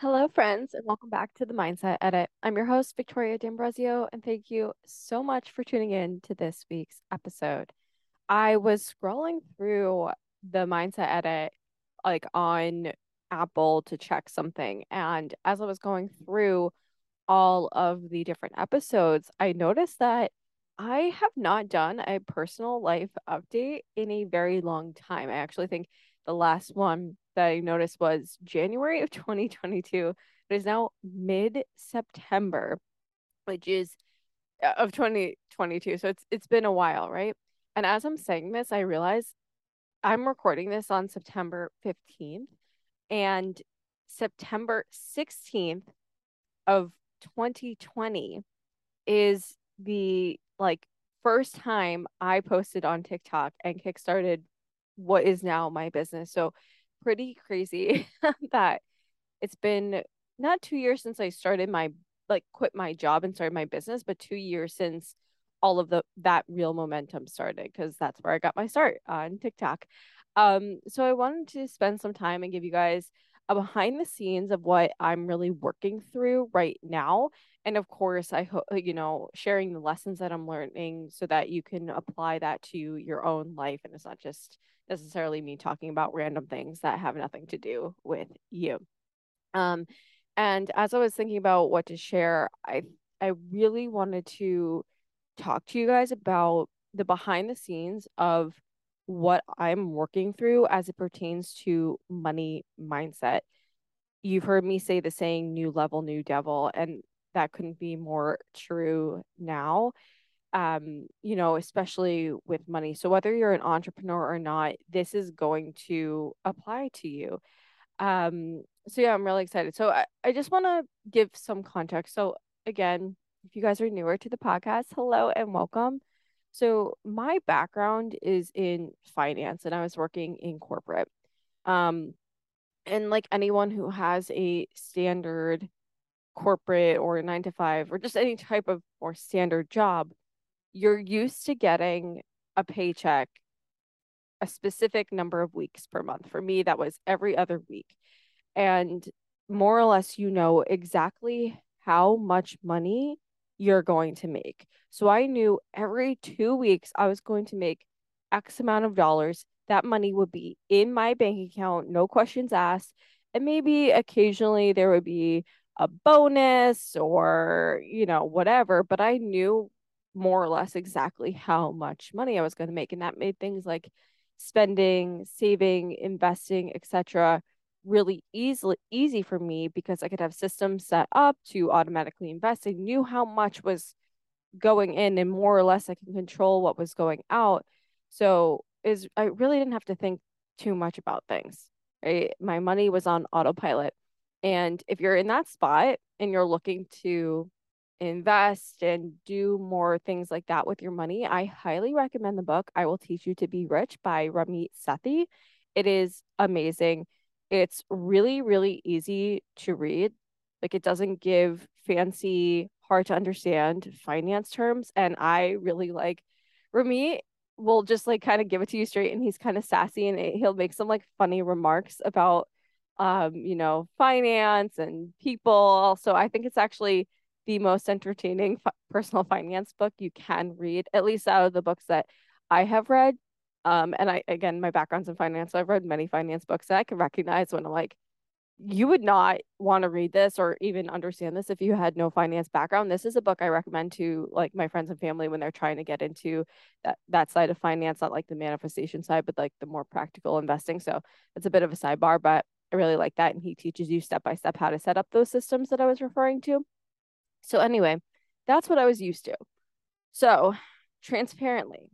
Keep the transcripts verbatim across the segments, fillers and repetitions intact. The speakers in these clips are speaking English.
Hello, friends, and welcome back to the Mindset Edit. I'm your host, Victoria D'Ambrozio, and thank you so much for tuning in to this week's episode. I was scrolling through the Mindset Edit, like on Apple, to check something. And as I was going through all of the different episodes, I noticed that I have not done a personal life update in a very long time. I actually think the last one that I noticed was January of twenty twenty-two. It is now mid-September, which is of twenty twenty-two. So it's it's been a while, right? And as I'm saying this, I realize I'm recording this on September fifteenth, and September sixteenth of twenty twenty is the like first time I posted on TikTok and kickstarted what is now my business. So pretty crazy that it's been not two years since I started my, like quit my job and started my business, but two years since all of the, that real momentum started, because that's where I got my start on TikTok. Um, so I wanted to spend some time and give you guys a behind the scenes of what I'm really working through right now. And of course, I hope, you know, sharing the lessons that I'm learning so that you can apply that to your own life. And it's not just necessarily me talking about random things that have nothing to do with you. Um, and as I was thinking about what to share, I, I really wanted to talk to you guys about the behind the scenes of what I'm working through as it pertains to money mindset. You've heard me say the saying, new level, new devil, and that couldn't be more true now, um, you know, especially with money. So whether you're an entrepreneur or not, this is going to apply to you. Um, so yeah, I'm really excited. So I, I just want to give some context. So again, if you guys are newer to the podcast, hello and welcome. So my background is in finance, and I was working in corporate. Um, and like anyone who has a standard corporate or nine to five or just any type of more standard job, you're used to getting a paycheck a specific number of weeks per month. For me, that was every other week. And more or less, you know exactly how much money you're going to make. So I knew every two weeks I was going to make X amount of dollars. That money would be in my bank account, no questions asked. And maybe occasionally there would be a bonus or, you know, whatever. But I knew more or less exactly how much money I was going to make. And that made things like spending, saving, investing, et cetera really easily easy for me, because I could have systems set up to automatically invest. I knew how much was going in, and more or less I can control what was going out. So is I really didn't have to think too much about things, right? My money was on autopilot. And if you're in that spot and you're looking to invest and do more things like that with your money, I highly recommend the book, I Will Teach You to Be Rich by Ramit Sethi. It is amazing. It's really, really easy to read. Like, it doesn't give fancy, hard to understand finance terms. And I really like Ramit will just like kind of give it to you straight. And he's kind of sassy, and it, he'll make some like funny remarks about, um, you know, finance and people. So I think it's actually the most entertaining fi- personal finance book you can read, at least out of the books that I have read. Um, and I, again, my background's in finance, so I've read many finance books that I can recognize when I'm like, you would not want to read this or even understand this if you had no finance background. This is a book I recommend to like my friends and family when they're trying to get into that, that side of finance, not like the manifestation side, but like the more practical investing. So it's a bit of a sidebar, but I really like that. And he teaches you step-by-step how to set up those systems that I was referring to. So anyway, that's what I was used to. So transparently,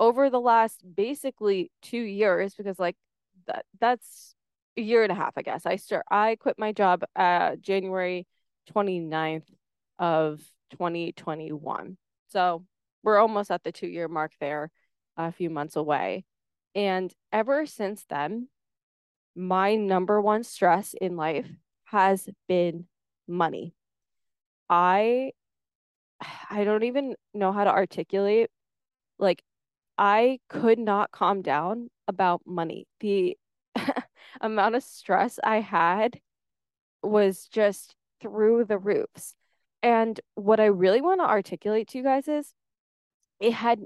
over the last basically two years, because like that that's a year and a half, I guess. I start, I quit my job uh, January twenty-ninth of twenty twenty-one. So we're almost at the two year mark there, a few months away. And ever since then, my number one stress in life has been money. I, I don't even know how to articulate, like, I could not calm down about money. The amount of stress I had was just through the roofs. And what I really want to articulate to you guys is it had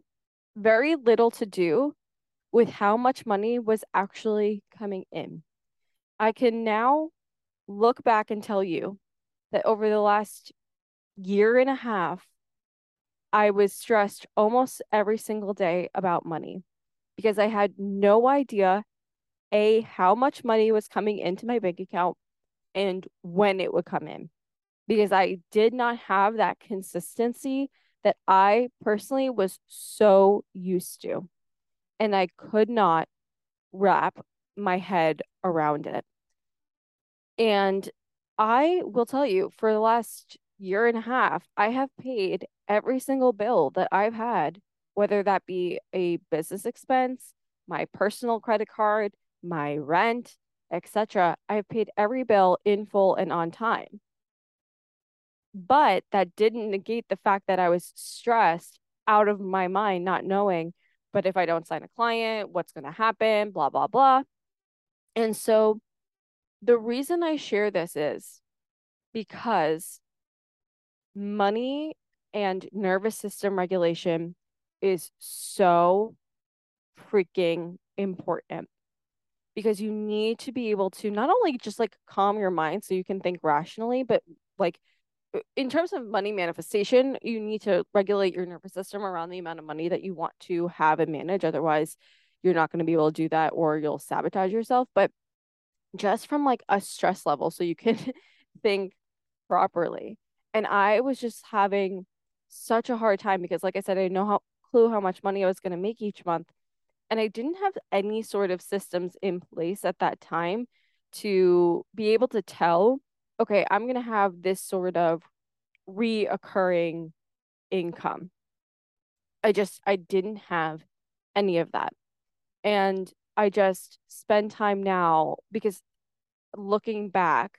very little to do with how much money was actually coming in. I can now look back and tell you that over the last year and a half, I was stressed almost every single day about money because I had no idea, A, how much money was coming into my bank account and when it would come in, because I did not have that consistency that I personally was so used to, and I could not wrap my head around it. And I will tell you, for the last year and a half, I have paid every single bill that I've had, whether that be a business expense, my personal credit card, my rent, et cetera. I've paid every bill in full and on time. But that didn't negate the fact that I was stressed out of my mind, not knowing, but if I don't sign a client, what's going to happen, blah, blah, blah. And so the reason I share this is because money and nervous system regulation is so freaking important, because you need to be able to not only just like calm your mind so you can think rationally, but like in terms of money manifestation, you need to regulate your nervous system around the amount of money that you want to have and manage. Otherwise, you're not going to be able to do that, or you'll sabotage yourself. But just from like a stress level so you can think properly. And I was just having such a hard time because, like I said, I had no how, clue how much money I was going to make each month. And I didn't have any sort of systems in place at that time to be able to tell, okay, I'm going to have this sort of reoccurring income. I just, I didn't have any of that. And I just spend time now, because looking back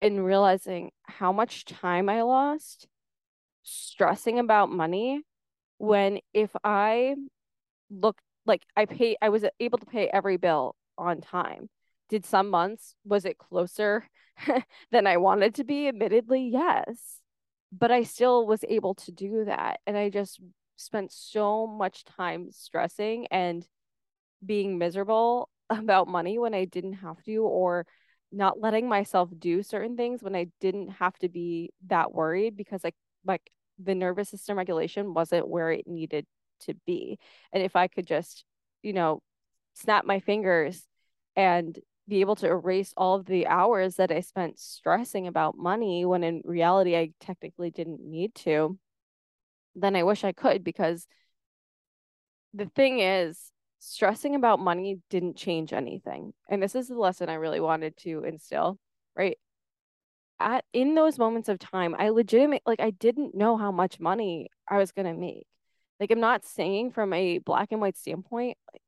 and realizing how much time I lost stressing about money, when if I looked, like I pay, I was able to pay every bill on time. Did some months, was it closer than I wanted to be? Admittedly, yes. But I still was able to do that. And I just spent so much time stressing and being miserable about money when I didn't have to, or not letting myself do certain things when I didn't have to be that worried, because like like the nervous system regulation wasn't where it needed to be. And if I could just, you know, snap my fingers and be able to erase all of the hours that I spent stressing about money when in reality I technically didn't need to, then I wish I could. Because the thing is, stressing about money didn't change anything. And this is the lesson I really wanted to instill, right? At, in those moments of time, I legitimately, like I didn't know how much money I was going to make. Like I'm not saying from a black and white standpoint, like,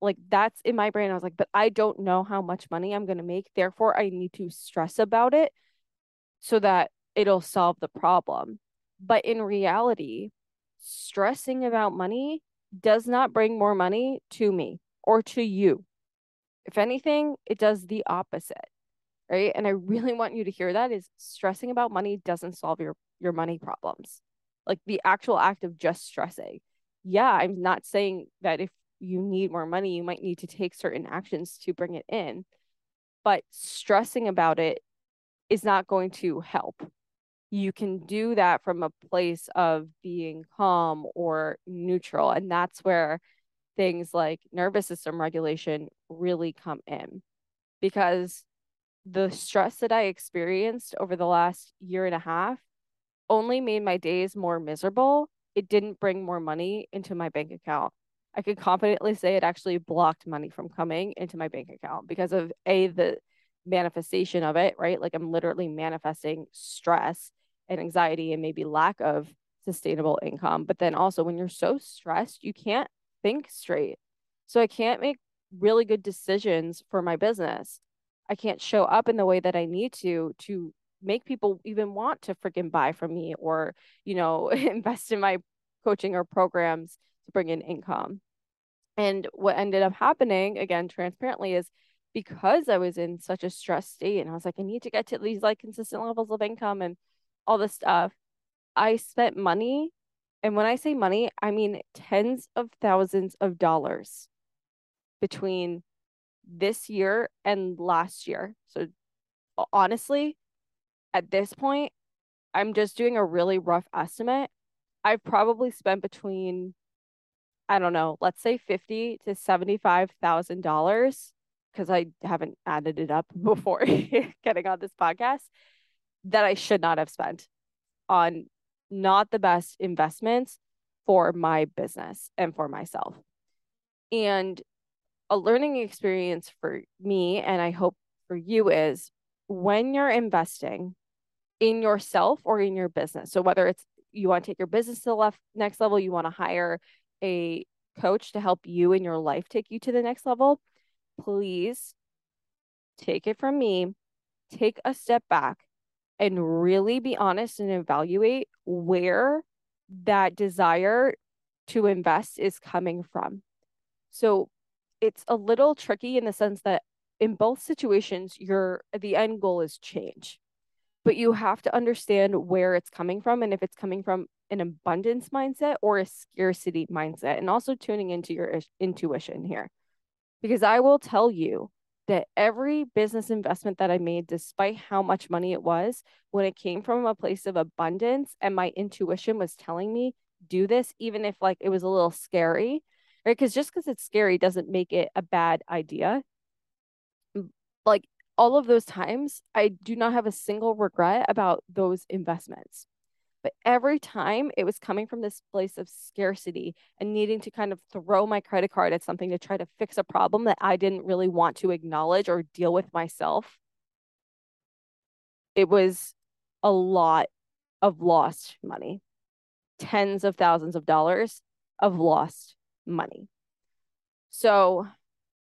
Like that's in my brain. I was like, but I don't know how much money I'm going to make. Therefore, I need to stress about it so that it'll solve the problem. But in reality, stressing about money does not bring more money to me or to you. If anything, it does the opposite, right? And I really want you to hear that, is stressing about money doesn't solve your, your money problems. Like the actual act of just stressing. Yeah, I'm not saying that if you need more money, you might need to take certain actions to bring it in. But stressing about it is not going to help. You can do that from a place of being calm or neutral. And that's where things like nervous system regulation really come in. Because the stress that I experienced over the last year and a half only made my days more miserable. It didn't bring more money into my bank account. I could confidently say it actually blocked money from coming into my bank account because of A, the manifestation of it, right? Like I'm literally manifesting stress and anxiety and maybe lack of sustainable income. But then also when you're so stressed, you can't think straight. So I can't make really good decisions for my business. I can't show up in the way that I need to, to make people even want to freaking buy from me or, you know, invest in my coaching or programs to bring in income. And what ended up happening, again, transparently, is because I was in such a stress state and I was like, I need to get to these like consistent levels of income and all this stuff, I spent money. And when I say money, I mean tens of thousands of dollars between this year and last year. So honestly, at this point, I'm just doing a really rough estimate. I've probably spent between, I don't know, let's say fifty thousand to seventy-five thousand dollars, because I haven't added it up before getting on this podcast, that I should not have spent on not the best investments for my business and for myself. And a learning experience for me, and I hope for you, is when you're investing in yourself or in your business. So whether it's you want to take your business to the left, next level, you want to hire a coach to help you in your life take you to the next level, please take it from me, take a step back and really be honest and evaluate where that desire to invest is coming from. So it's a little tricky in the sense that in both situations, your the end goal is change, but you have to understand where it's coming from and if it's coming from an abundance mindset or a scarcity mindset, and also tuning into your intuition here. Because I will tell you that every business investment that I made, despite how much money it was, when it came from a place of abundance and my intuition was telling me, do this, even if like it was a little scary, right? Because just because it's scary doesn't make it a bad idea. Like all of those times, I do not have a single regret about those investments. But every time it was coming from this place of scarcity and needing to kind of throw my credit card at something to try to fix a problem that I didn't really want to acknowledge or deal with myself. It was a lot of lost money, tens of thousands of dollars of lost money. So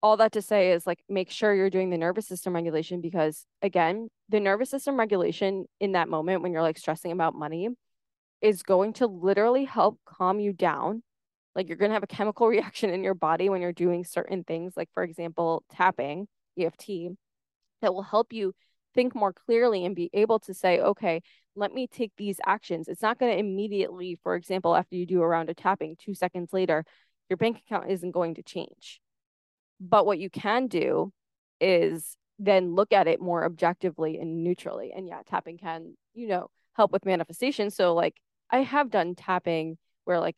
all that to say is, like, make sure you're doing the nervous system regulation, because again, the nervous system regulation in that moment when you're like stressing about money is going to literally help calm you down. Like you're going to have a chemical reaction in your body when you're doing certain things, like for example, tapping, E F T, that will help you think more clearly and be able to say, okay, let me take these actions. It's not going to immediately, for example, after you do a round of tapping, two seconds later, your bank account isn't going to change. But what you can do is then look at it more objectively and neutrally. And yeah, tapping can, you know, help with manifestation. So like I have done tapping where like,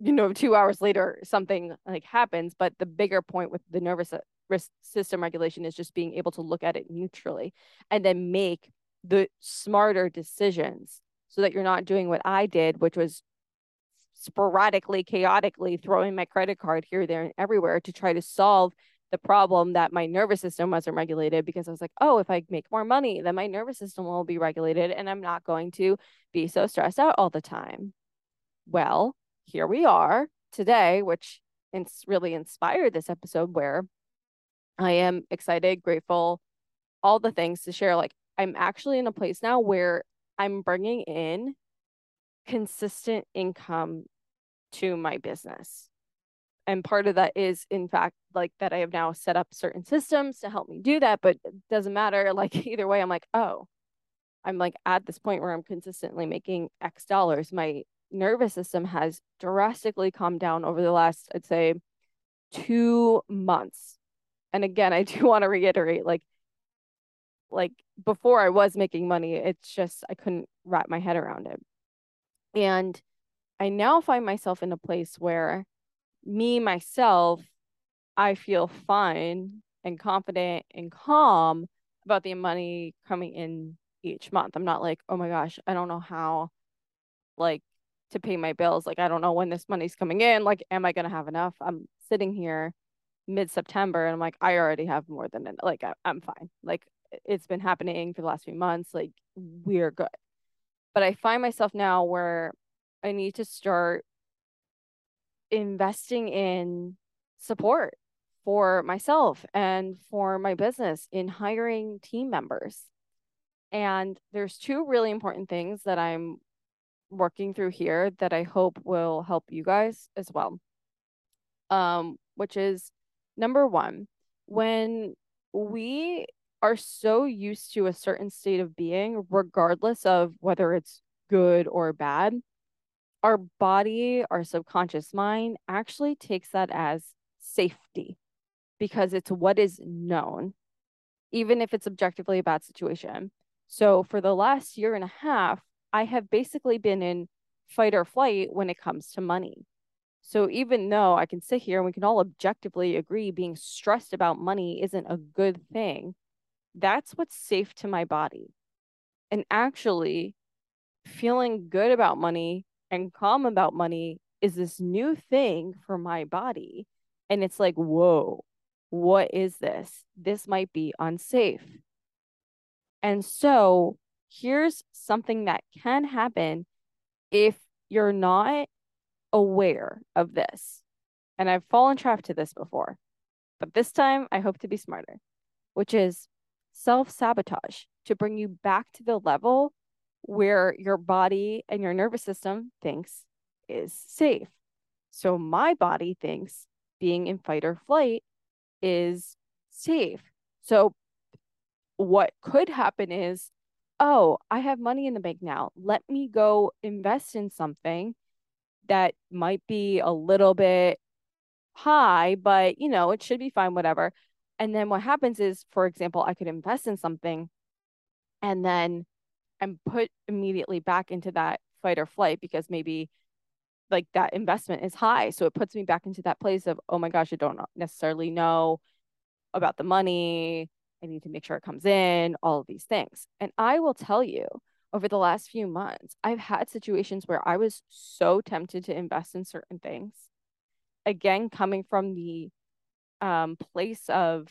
you know, two hours later, something like happens. But the bigger point with the nervous system regulation is just being able to look at it neutrally and then make the smarter decisions so that you're not doing what I did, which was sporadically, chaotically throwing my credit card here, there, and everywhere to try to solve the problem that my nervous system wasn't regulated, because I was like, oh, if I make more money, then my nervous system will be regulated and I'm not going to be so stressed out all the time. Well, here we are today, which ins- really inspired this episode, where I am excited, grateful, all the things to share. Like I'm actually in a place now where I'm bringing in consistent income to my business. And part of that is, in fact, like that I have now set up certain systems to help me do that, but it doesn't matter. Like either way, I'm like, oh, I'm like at this point where I'm consistently making X dollars. My nervous system has drastically calmed down over the last, I'd say, two months. And again, I do want to reiterate, like, like before I was making money, it's just, I couldn't wrap my head around it. And I now find myself in a place where me, myself, I feel fine and confident and calm about the money coming in each month. I'm not like, oh my gosh, I don't know how like to pay my bills. Like, I don't know when this money's coming in. Like, am I going to have enough? I'm sitting here mid-September and I'm like, I already have more than enough. Like, I- I'm fine. Like, it's been happening for the last few months. Like, we're good. But I find myself now where I need to start investing in support for myself and for my business, in hiring team members. And there's two really important things that I'm working through here that I hope will help you guys as well. Um, which is number one, when we are so used to a certain state of being, regardless of whether it's good or bad, our body, our subconscious mind actually takes that as safety because it's what is known, even if it's objectively a bad situation. So for the last year and a half, I have basically been in fight or flight when it comes to money. So even though I can sit here and we can all objectively agree being stressed about money isn't a good thing, that's what's safe to my body. And actually feeling good about money and calm about money is this new thing for my body. And it's like, whoa, what is this? This might be unsafe. And so here's something that can happen if you're not aware of this. And I've fallen trapped to this before, but this time I hope to be smarter, which is self-sabotage to bring you back to the level where your body and your nervous system thinks is safe. So my body thinks being in fight or flight is safe. So what could happen is, oh, I have money in the bank now. Let me go invest in something that might be a little bit high, but, you know, it should be fine, whatever. And then what happens is, for example, I could invest in something and then I'm put immediately back into that fight or flight because maybe like that investment is high. So it puts me back into that place of, oh my gosh, I don't necessarily know about the money. I need to make sure it comes in, all of these things. And I will tell you, over the last few months, I've had situations where I was so tempted to invest in certain things. Again, coming from the um, place of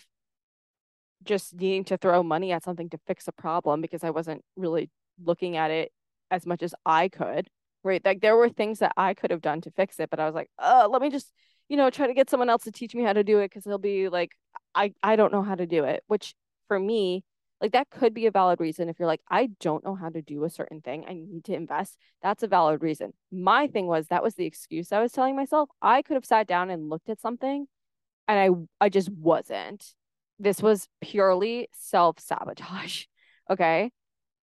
just needing to throw money at something to fix a problem because I wasn't really looking at it as much as I could, right? Like there were things that I could have done to fix it, but I was like, oh, let me just, you know, try to get someone else to teach me how to do it because they'll be like, I, I don't know how to do it, which for me, like that could be a valid reason. If you're like, I don't know how to do a certain thing, I need to invest. That's a valid reason. My thing was, that was the excuse I was telling myself. I could have sat down and looked at something and I, I just wasn't. This was purely self-sabotage, okay?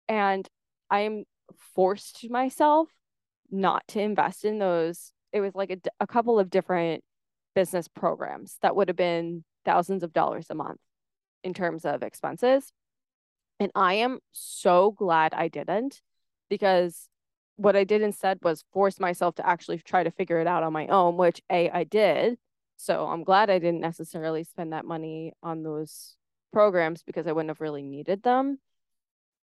And I'm forced myself not to invest in those. It was like a, a couple of different business programs that would have been thousands of dollars a month in terms of expenses. And I am so glad I didn't, because what I did instead was force myself to actually try to figure it out on my own, which A, I did. So I'm glad I didn't necessarily spend that money on those programs because I wouldn't have really needed them.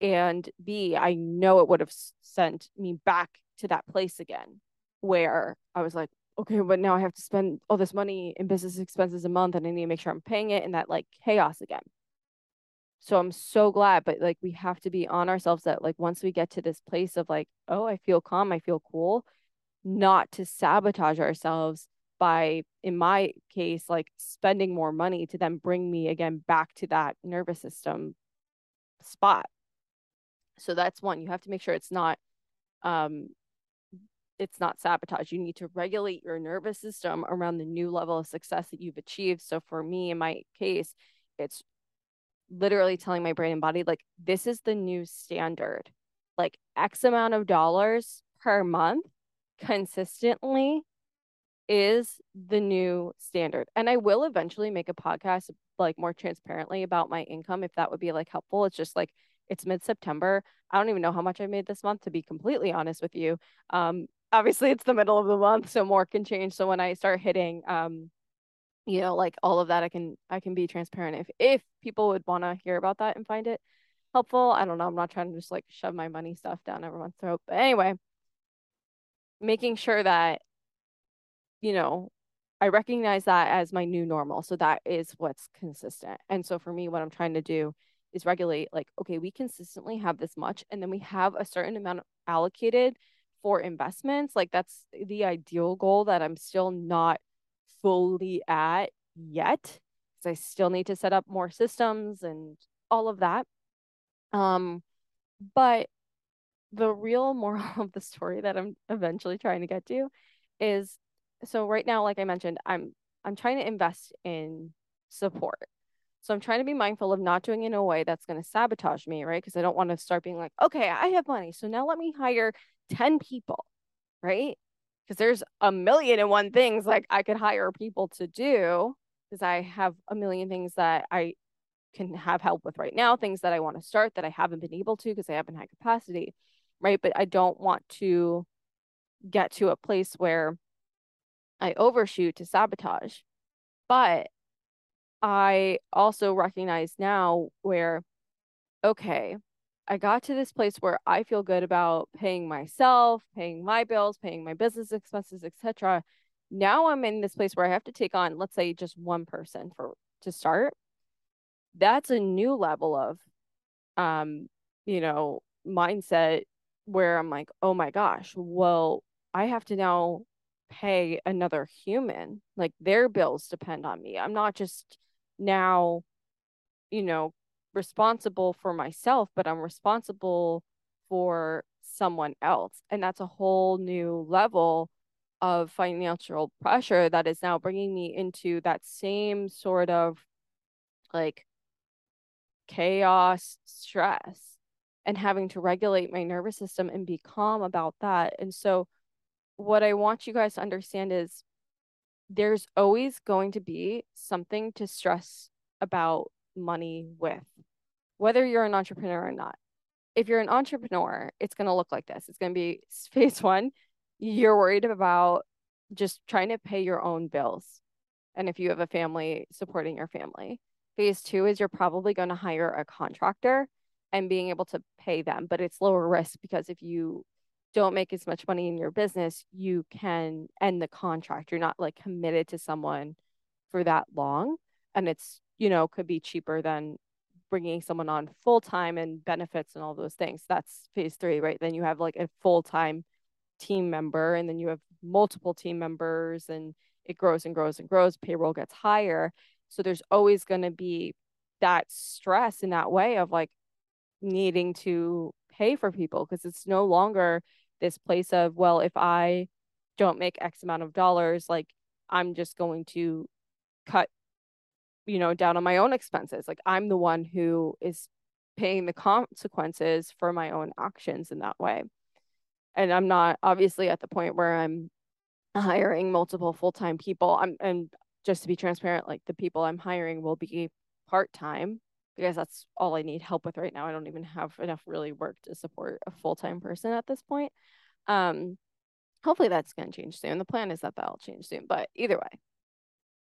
And B, I know it would have sent me back to that place again where I was like, okay, but now I have to spend all this money in business expenses a month and I need to make sure I'm paying it, and that like chaos again. So I'm so glad, but like we have to be on ourselves that like once we get to this place of like, oh, I feel calm, I feel cool, not to sabotage ourselves by, in my case, like spending more money to then bring me again back to that nervous system spot. So that's one, you have to make sure it's not, um, it's not sabotage. You need to regulate your nervous system around the new level of success that you've achieved. So for me, in my case, it's literally telling my brain and body, like, this is the new standard, like X amount of dollars per month consistently is the new standard. And I will eventually make a podcast like more transparently about my income, if that would be like helpful. It's just like, it's mid-September. I don't even know how much I made this month, to be completely honest with you. Um, obviously it's the middle of the month, so more can change. So when I start hitting, um, you know, like all of that, I can, I can be transparent if, if people would want to hear about that and find it helpful. I don't know. I'm not trying to just like shove my money stuff down everyone's throat, but anyway, making sure that, you know, I recognize that as my new normal. So that is what's consistent. And so for me, what I'm trying to do is regulate, like, okay, we consistently have this much, and then we have a certain amount allocated for investments. Like that's the ideal goal that I'm still not fully at yet, because I still need to set up more systems and all of that. Um, but the real moral of the story that I'm eventually trying to get to is, so right now, like I mentioned, I'm I'm trying to invest in support. So I'm trying to be mindful of not doing it in a way that's going to sabotage me, right? Because I don't want to start being like, okay, I have money, so now let me hire ten people, right? Because there's a million and one things like I could hire people to do, because I have a million things that I can have help with right now, things that I want to start that I haven't been able to because I haven't had capacity, right? But I don't want to get to a place where I overshoot to sabotage. But I also recognize now where, okay, I got to this place where I feel good about paying myself, paying my bills, paying my business expenses, et cetera. Now I'm in this place where I have to take on, let's say, just one person for to start. That's a new level of, um, you know, mindset where I'm like, oh my gosh, well, I have to now pay another human. Like, their bills depend on me. I'm not just now, you know, responsible for myself, but I'm responsible for someone else. And that's a whole new level of financial pressure that is now bringing me into that same sort of like chaos, stress, and having to regulate my nervous system and be calm about that. And so what I want you guys to understand is there's always going to be something to stress about money with, whether you're an entrepreneur or not. If you're an entrepreneur, it's going to look like this. It's going to be phase one, you're worried about just trying to pay your own bills. And if you have a family, supporting your family. Phase two is you're probably going to hire a contractor and being able to pay them, but it's lower risk because if you don't make as much money in your business, you can end the contract. You're not like committed to someone for that long. And it's, you know, could be cheaper than bringing someone on full time and benefits and all those things. That's phase three, right? Then you have like a full time team member, and then you have multiple team members, and it grows and grows and grows. Payroll gets higher. So there's always going to be that stress in that way of like needing to pay for people, because it's no longer this place of, well, if I don't make X amount of dollars, like I'm just going to cut, you know, down on my own expenses. Like I'm the one who is paying the consequences for my own actions in that way. And I'm not obviously at the point where I'm hiring multiple full-time people. I'm, and just to be transparent, like the people I'm hiring will be part-time, because that's all I need help with right now. I don't even have enough really work to support a full-time person at this point. Um, hopefully that's going to change soon. The plan is that that'll change soon, but either way,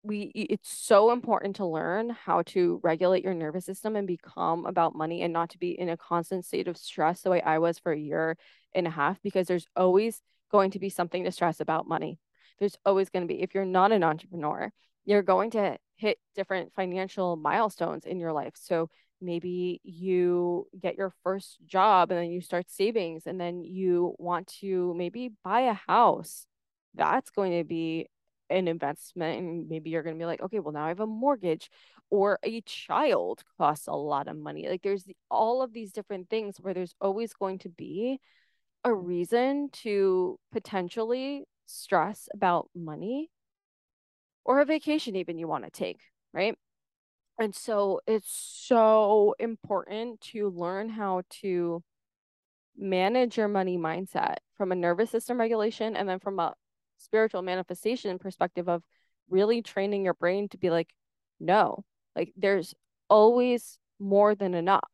we it's so important to learn how to regulate your nervous system and be calm about money and not to be in a constant state of stress the way I was for a year and a half, because there's always going to be something to stress about money. There's always going to be, if you're not an entrepreneur, you're going to hit different financial milestones in your life. So maybe you get your first job and then you start savings, and then you want to maybe buy a house. That's going to be an investment. And maybe you're going to be like, okay, well, now I have a mortgage, or a child costs a lot of money. Like there's the, all of these different things where there's always going to be a reason to potentially stress about money, or a vacation even you want to take, right? And so it's so important to learn how to manage your money mindset from a nervous system regulation, and then from a spiritual manifestation perspective of really training your brain to be like, no, like there's always more than enough.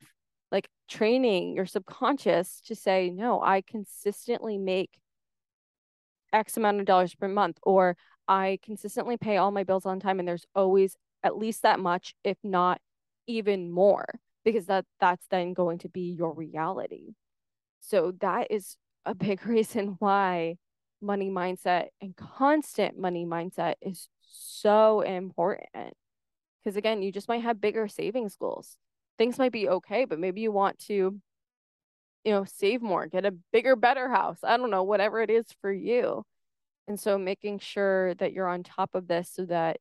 Like training your subconscious to say, no, I consistently make X amount of dollars per month, or I consistently pay all my bills on time, and there's always at least that much, if not even more, because that that's then going to be your reality. So that is a big reason why money mindset and constant money mindset is so important. Because again, you just might have bigger savings goals. Things might be okay, but maybe you want to, you know, save more, get a bigger, better house. I don't know, whatever it is for you. And so making sure that you're on top of this so that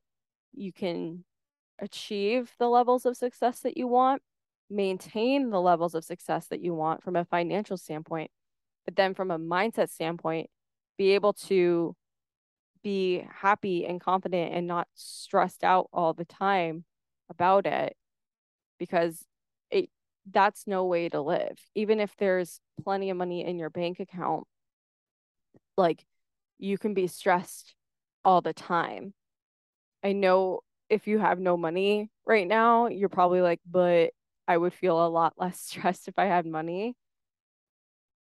you can achieve the levels of success that you want, maintain the levels of success that you want from a financial standpoint, but then from a mindset standpoint, be able to be happy and confident and not stressed out all the time about it, because it that's no way to live. Even if there's plenty of money in your bank account, like, you can be stressed all the time. I know if you have no money right now, you're probably like, but I would feel a lot less stressed if I had money.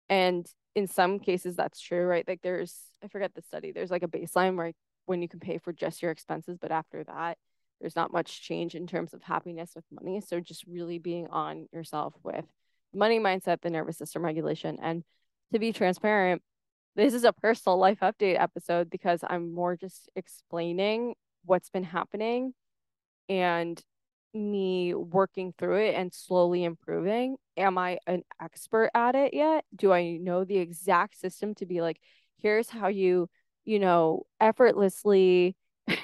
And in some cases, that's true, right? Like, there's, I forget the study, there's like a baseline where when you can pay for just your expenses, but after that, there's not much change in terms of happiness with money. So just really being on yourself with money mindset, the nervous system regulation. And to be transparent, this is a personal life update episode because I'm more just explaining what's been happening and me working through it and slowly improving. Am I an expert at it yet? Do I know the exact system to be like, here's how you, you know, effortlessly,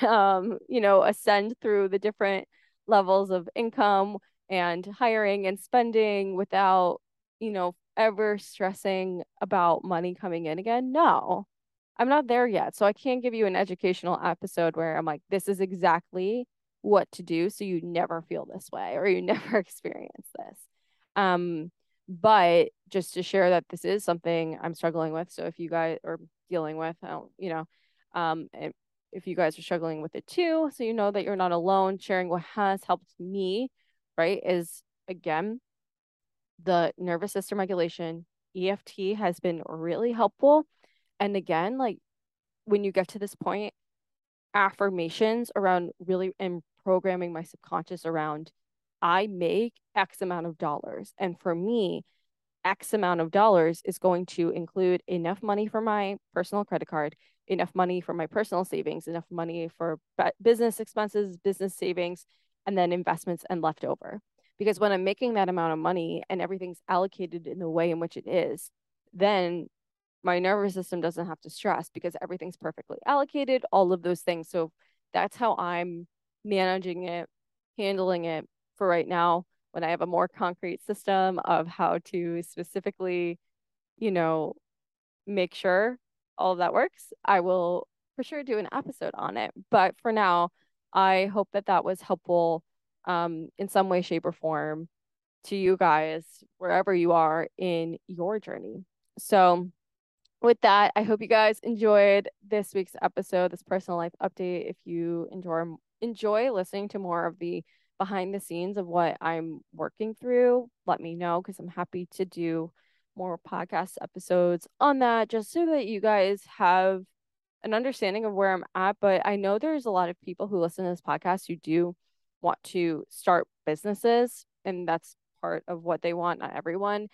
um, you know, ascend through the different levels of income and hiring and spending without, you know, ever stressing about money coming in again? No, I'm not there yet. So I can't give you an educational episode where I'm like, this is exactly what to do so you never feel this way or you never experience this. Um, but just to share that this is something I'm struggling with. So if you guys are dealing with, I don't, you know, um, and if you guys are struggling with it too, so you know that you're not alone. Sharing what has helped me, right, is, again, the nervous system regulation. E F T has been really helpful. And again, like, when you get to this point, affirmations around really and programming my subconscious around, I make X amount of dollars. And for me, X amount of dollars is going to include enough money for my personal credit card, enough money for my personal savings, enough money for business expenses, business savings, and then investments and leftover. Because when I'm making that amount of money and everything's allocated in the way in which it is, then my nervous system doesn't have to stress because everything's perfectly allocated, all of those things. So that's how I'm managing it, handling it for right now. When I have a more concrete system of how to specifically, you know, make sure all of that works, I will for sure do an episode on it. But for now, I hope that that was helpful Um, in some way, shape, or form to you guys, wherever you are in your journey. So with that, I hope you guys enjoyed this week's episode, this personal life update. If you enjoy, enjoy listening to more of the behind the scenes of what I'm working through, let me know, because I'm happy to do more podcast episodes on that, just so that you guys have an understanding of where I'm at. But I know there's a lot of people who listen to this podcast who do want to start businesses, and that's part of what they want, not everyone.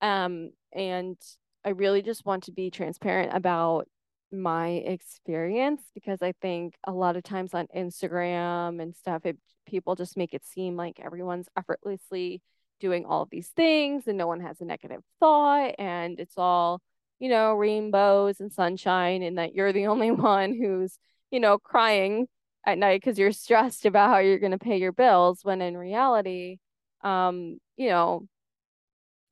Um, and I really just want to be transparent about my experience, because I think a lot of times on Instagram and stuff, it, people just make it seem like everyone's effortlessly doing all of these things and no one has a negative thought and it's all, you know, rainbows and sunshine, and that you're the only one who's, you know, crying at night because you're stressed about how you're going to pay your bills, when in reality, um, you know,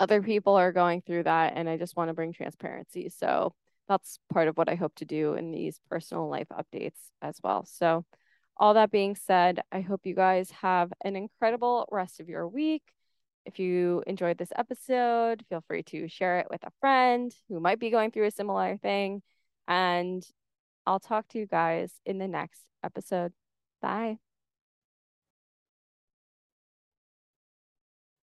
other people are going through that, and I just want to bring transparency. So that's part of what I hope to do in these personal life updates as well. So all that being said, I hope you guys have an incredible rest of your week. If you enjoyed this episode, feel free to share it with a friend who might be going through a similar thing, and I'll talk to you guys in the next episode. Bye.